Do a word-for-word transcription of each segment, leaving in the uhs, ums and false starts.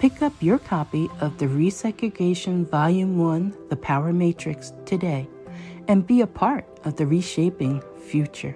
Pick up your copy of the Resegregation Volume one, The Power Matrix, today and be a part of the reshaping future.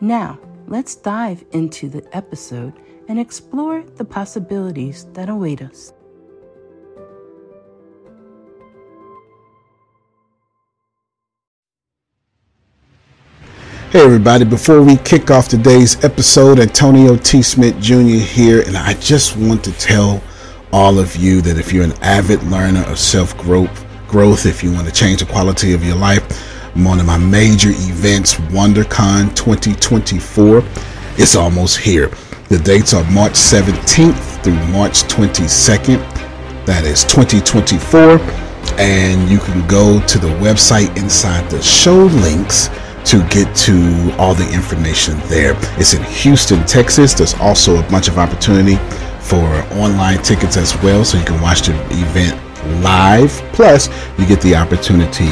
Now, let's dive into the episode and explore the possibilities that await us. Hey everybody, before we kick off today's episode, Antonio T. Smith Junior here, and I just want to tell all of you that if you're an avid learner of self-growth, growth, if you want to change the quality of your life, one of my major events, WonderCon twenty twenty-four, it's almost here. The dates are March seventeenth through March twenty-second. That is twenty twenty-four. And you can go to the website inside the show links to get to all the information there. It's in Houston, Texas. There's also a bunch of opportunity for online tickets as well, so you can watch the event live, plus you get the opportunity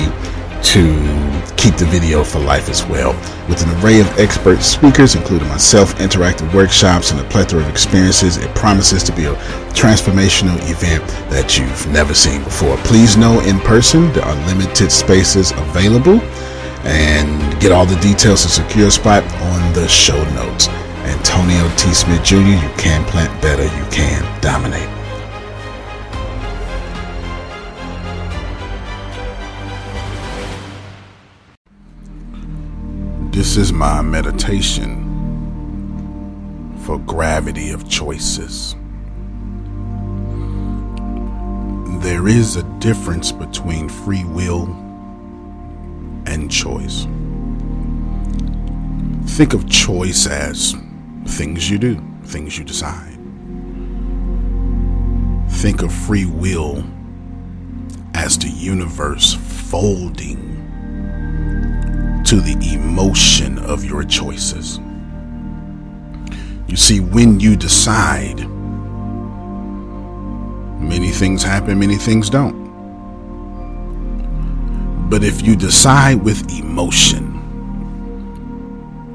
to keep the video for life as well, with an array of expert speakers, including myself, interactive workshops, and a plethora of experiences. It promises to be a transformational event that you've never seen before. Please know in person there are limited spaces available, and get all the details to secure a spot on the show notes. Antonio T. Smith Junior, you can plant better, you can dominate. This is my meditation for gravity of choices. There is a difference between free will and choice. Think of choice as things you do, things you decide. Think of free will as the universe folding to the emotion of your choices. You see, when you decide, many things happen, many things don't. But if you decide with emotion,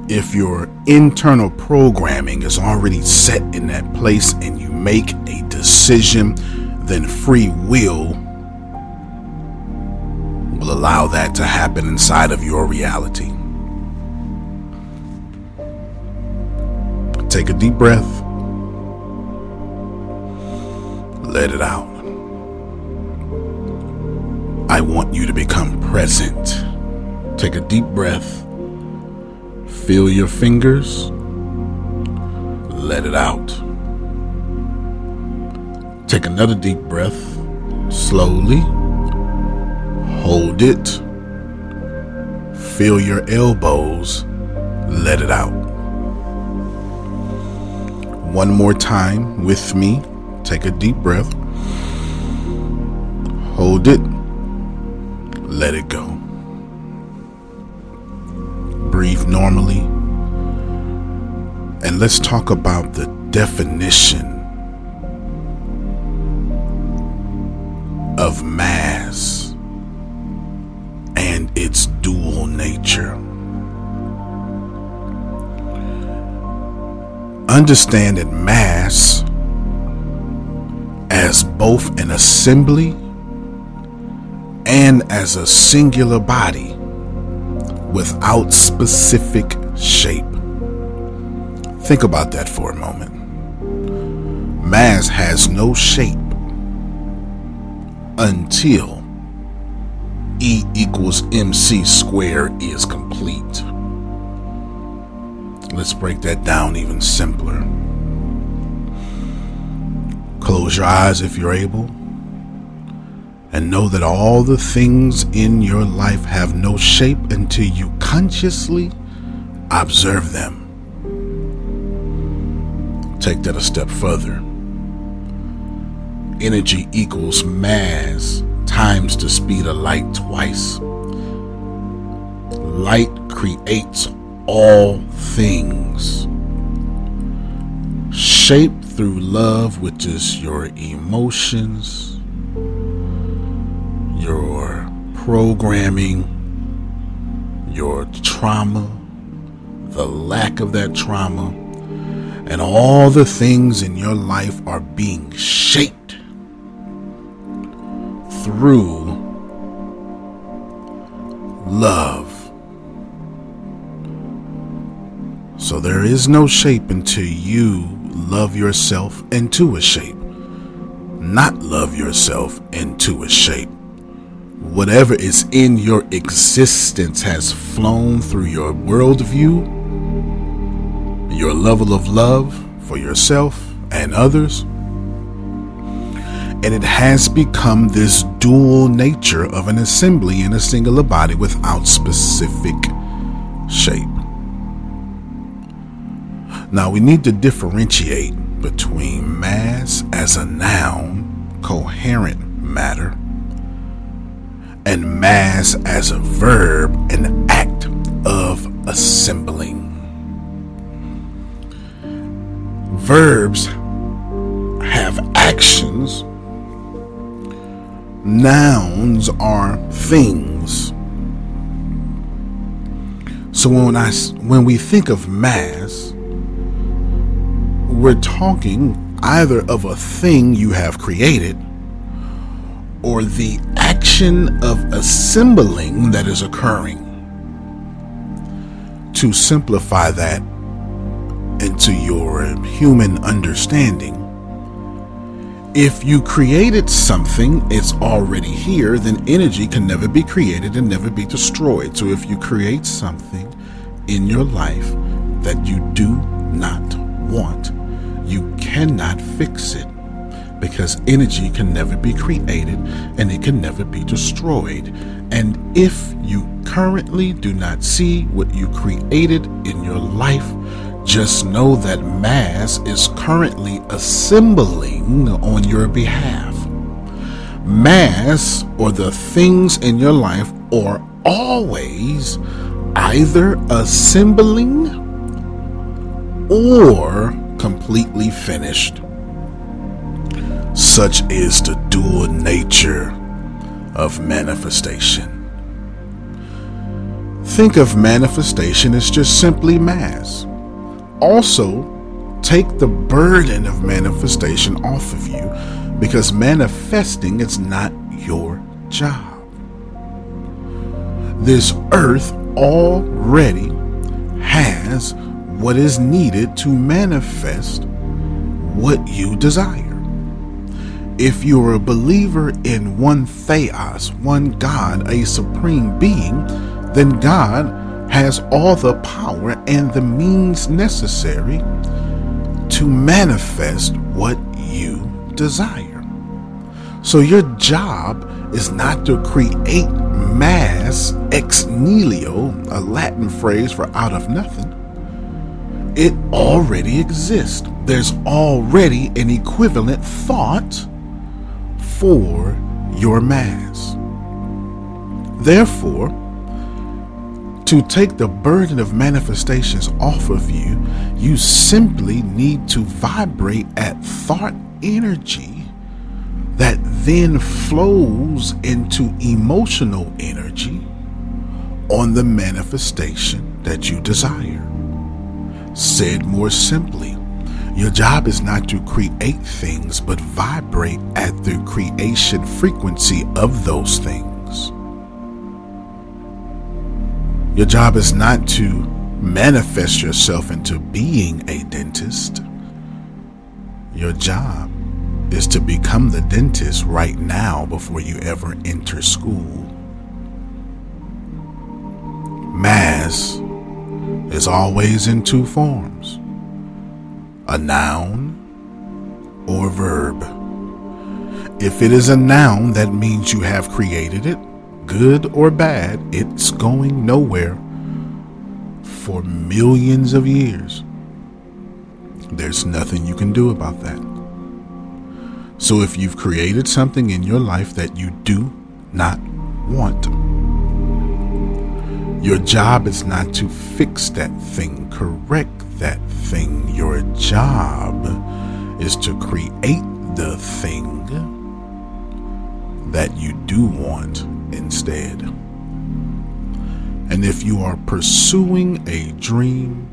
if your internal programming is already set in that place and you make a decision, then free will will allow that to happen inside of your reality. Take a deep breath. let it out. I want you to become present. Take a deep breath. Feel your fingers. Let it out. Take another deep breath. Slowly. Hold it. Feel your elbows. Let it out. One more time with me. Take a deep breath. Hold it. Let it go. Breathe normally. And let's talk about the definition of mass and its dual nature. Understand that mass as both an assembly and as a singular body without specific shape. Think about that for a moment. Mass has no shape until E equals M C squared is complete. Let's break that down even simpler. Close your eyes if you're able. And know that all the things in your life have no shape until you consciously observe them. Take that a step further. Energy equals mass times the speed of light twice. Light creates all things. Shaped through love, which is your emotions, your programming, your trauma, the lack of that trauma, and all the things in your life are being shaped through love. So there is no shape until you love yourself into a shape. Not love yourself into a shape. Whatever is in your existence has flown through your worldview, your level of love for yourself and others, and it has become this dual nature of an assembly in a singular body without specific shape. Now we need to differentiate between mass as a noun, coherent matter, and mass as a verb, an act of assembling. Verbs have actions. Nouns are things. So when I when we think of mass, we're talking either of a thing you have created or the action of assembling that is occurring. To simplify that into your human understanding, if you created something, it's already here, then energy can never be created and never be destroyed. So if you create something in your life that you do not want, you cannot fix it, because energy can never be created and it can never be destroyed. And if you currently do not see what you created in your life, just know that mass is currently assembling on your behalf. Mass or the things in your life are always either assembling or completely finished. Such is the dual nature of manifestation. Think of manifestation as just simply mass. Also, take the burden of manifestation off of you, because manifesting is not your job. This earth already has what is needed to manifest what you desire. If you're a believer in one theos, one God, a supreme being, then God has all the power and the means necessary to manifest what you desire. So your job is not to create mass ex nihilo, a Latin phrase for out of nothing. It already exists. There's already an equivalent thought for your mass. Therefore, to take the burden of manifestations off of you, you simply need to vibrate at thought energy that then flows into emotional energy on the manifestation that you desire. Said more simply, your job is not to create things, but vibrate at the creation frequency of those things. Your job is not to manifest yourself into being a dentist. Your job is to become the dentist right now before you ever enter school. Mass is always in two forms, a noun or verb. If it is a noun, that means you have created it, good or bad. It's going nowhere for millions of years. There's nothing you can do about that. So if you've created something in your life that you do not want, your job is not to fix that thing, correct that thing. Your job is to create the thing that you do want instead. And if you are pursuing a dream,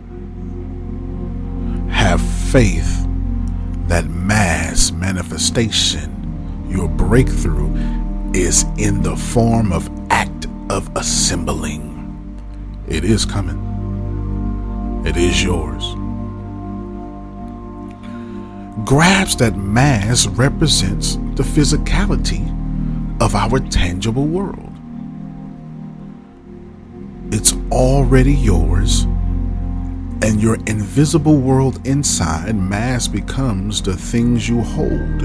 have faith that mass manifestation, your breakthrough, is in the form of act of assembling. It is coming. It is yours. Grasp that mass represents the physicality of our tangible world. It's already yours, and your invisible world inside mass becomes the things you hold.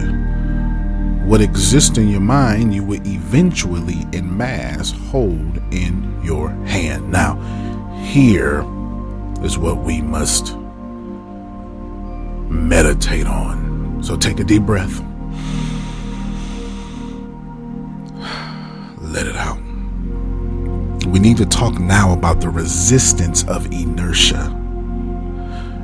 What exists in your mind, you will eventually in mass hold in your hand. Now, here is what we must meditate on. So take a deep breath. Let it out. We need to talk now about the resistance of inertia.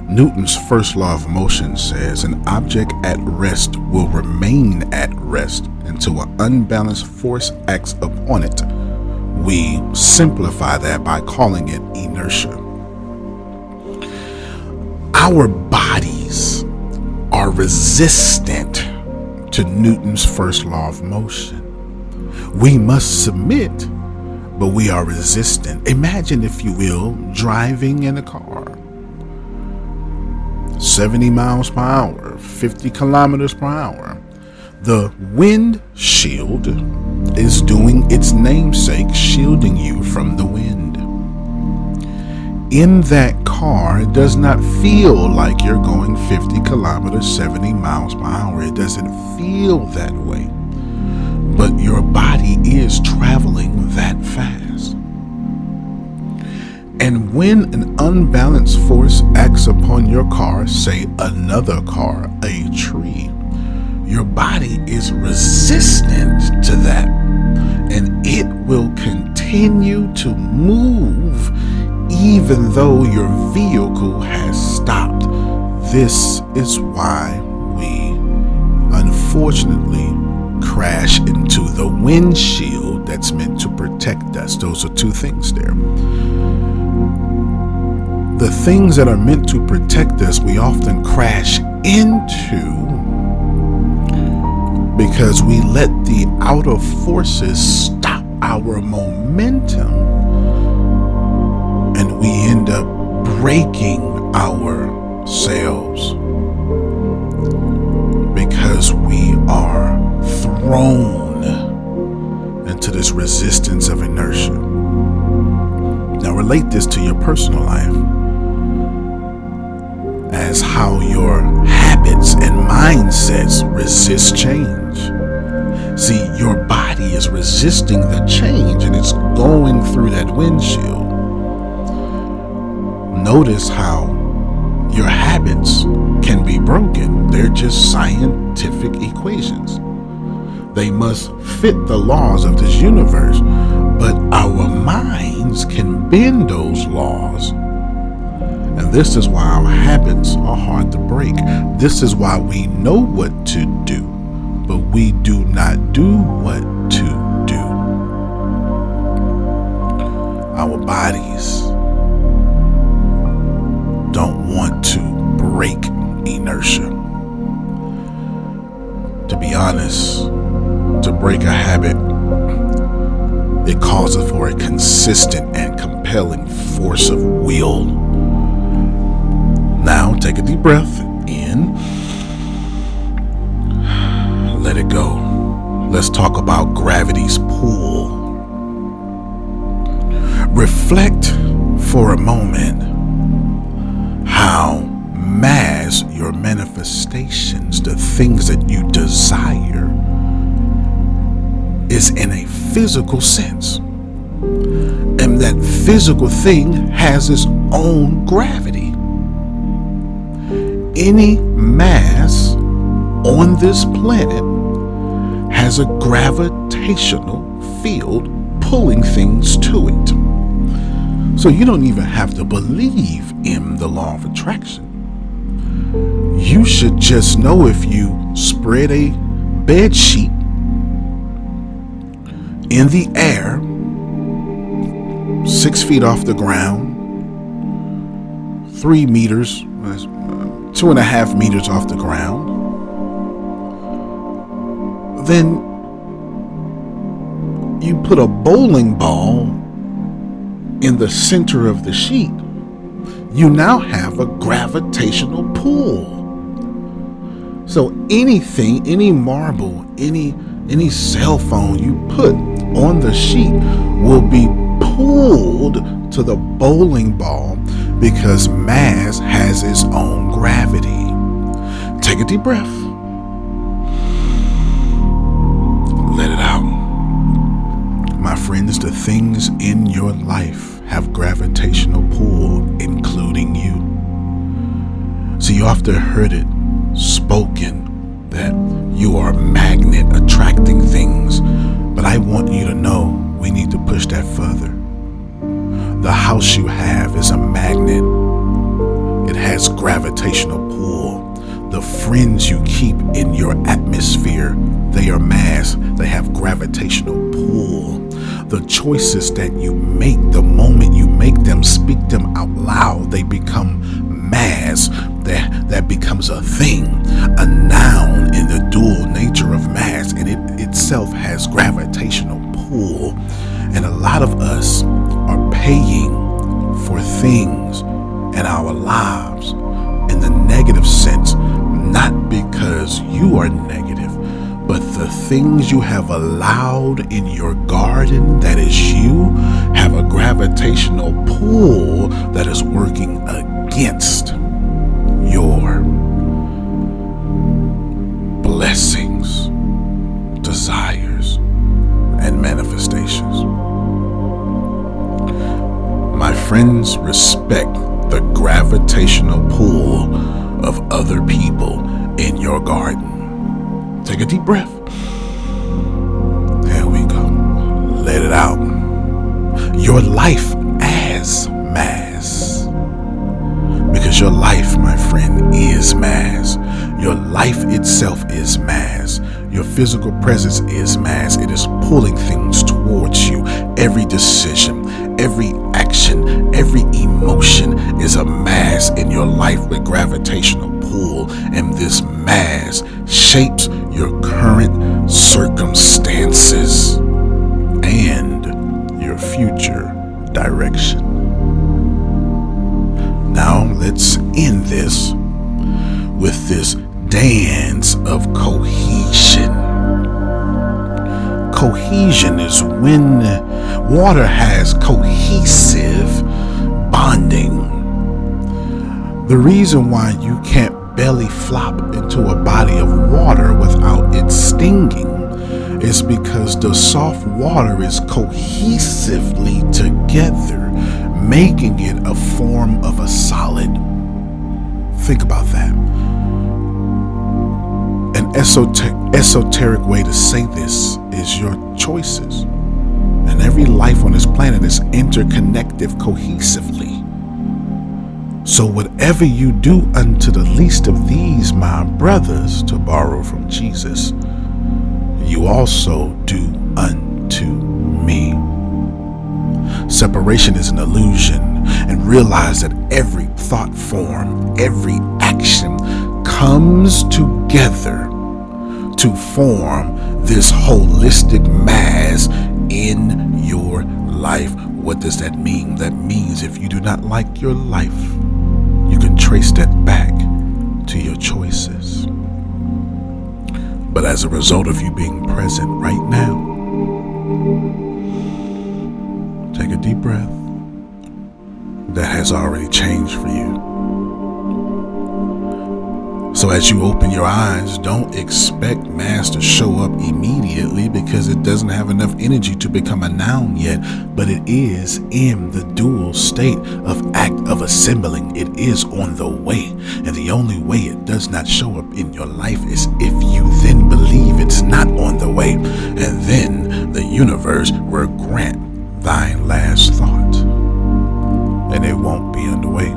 Newton's first law of motion says an object at rest will remain at rest until an unbalanced force acts upon it. We simplify that by calling it inertia. Our bodies are resistant to Newton's first law of motion. We must submit, but we are resistant. Imagine, if you will, driving in a car. seventy miles per hour, fifty kilometers per hour. The windshield is doing its namesake, shielding you from the wind. In that car, it does not feel like you're going fifty kilometers, seventy miles per hour. It doesn't feel that way. But your body is traveling that fast. And when an unbalanced force acts upon your car, say another car, a tree, your body is resistant to that, and it will continue to move even though your vehicle has stopped. This is why we, unfortunately, crash into the windshield that's meant to protect us. Those are two things there. The things that are meant to protect us, we often crash into because we let the outer forces stop our momentum, and we end up breaking ourselves because we are thrown into this resistance of inertia. Now relate this to your personal life as how your habits and mindsets resist change. See, your body is resisting the change and it's going through that windshield. Notice how your habits can be broken. They're just scientific equations. They must fit the laws of this universe, but our minds can bend those laws. And this is why our habits are hard to break. This is why we know what to do, but we do not do what to do. Our bodies don't want to break inertia. To be honest, to break a habit, it calls for a consistent and compelling force of will. Now take a deep breath in, let it go. Let's talk about gravity's pull. Reflect for a moment how mass your manifestations, the things that you desire, is in a physical sense. And that physical thing has its own gravity. Any mass on this planet has a gravitational field pulling things to it. So you don't even have to believe in the law of attraction. You should just know, if you spread a bed sheet in the air, six feet off the ground, three meters, two and a half meters off the ground, then you put a bowling ball in the center of the sheet, you now have a gravitational pull. So anything, any marble, any any cell phone you put on the sheet will be pulled to the bowling ball because mass has its own gravity. Take a deep breath. Let it out. My friends, the things in your life have gravitational pull, including you. So you often heard it spoken that you are a magnet attracting things, but I want you to know we need to push that further. The house you have is a magnet. It has gravitational pull. The friends you keep in your atmosphere, they are mass. They have gravitational pull. The choices that you make, the moment you make them, speak them out loud, they become mass. That, that becomes a thing, a noun in the dual nature of mass, and it itself has gravitational pull. And a lot of us are paying for things in our lives in the negative sense, not because you are negative, but the things you have allowed in your garden, that is you, have a gravitational pull that is working against your blessings, desires, and manifestations. My friends, respect the gravitational pull of other people in your garden. Take a deep breath. There we go. Let it out. Your life as mass. Because your life, my friend, is mass. Your life itself is mass. Your physical presence is mass. It is pulling things towards you. Every decision, every action, every emotion is a mass in your life with gravitational pull. And this mass shapes your current circumstances and your future direction. Now let's end this with this dance of cohesion. cohesion is when water has cohesive bonding. The reason why you can't belly flop into a body of water without it stinging is because the soft water is cohesively together, making it a form of a solid. Think about that. An esoteric, esoteric way to say this is your choices. And every life on this planet is interconnected cohesively. So whatever you do unto the least of these, my brothers, to borrow from Jesus, you also do unto me. Separation is an illusion, and realize that every thought form, every action comes together to form this holistic mass in your life. What does that mean? That means if you do not like your life, you can trace that back to your choices. But as a result of you being present right now, take a deep breath. That has already changed for you. So as you open your eyes, don't expect mass to show up immediately, because it doesn't have enough energy to become a noun yet, but it is in the dual state of act of assembling. It is on the way, and the only way it does not show up in your life is if you then believe it's not on the way, and then the universe will grant thy last thought. And it won't be underway.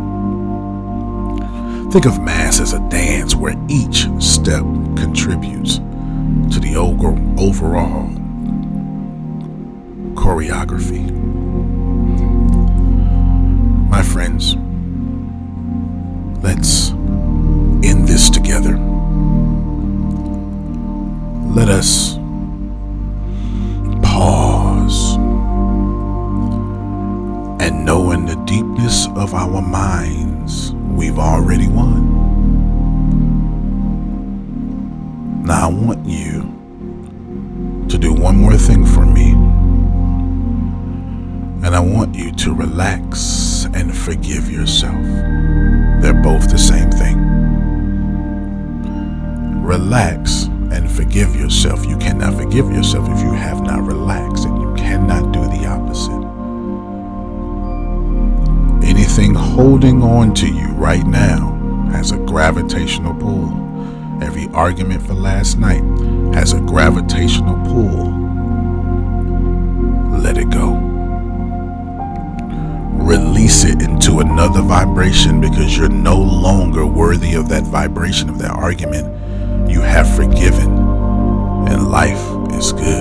Think of mass as a dance where each step contributes to the overall choreography. My friends, let's end this together. Let us pause. And knowing the deepness of our minds, we've already won. Now I want you to do one more thing for me. And I want you to relax and forgive yourself. They're both the same thing. Relax and forgive yourself. You cannot forgive yourself if you have not relaxed, and you cannot do the opposite. Anything holding on to you right now has a gravitational pull. Every argument for last night has a gravitational pull. Let it go. Release it into another vibration, because you're no longer worthy of that vibration, of that argument. You have forgiven, and life is good.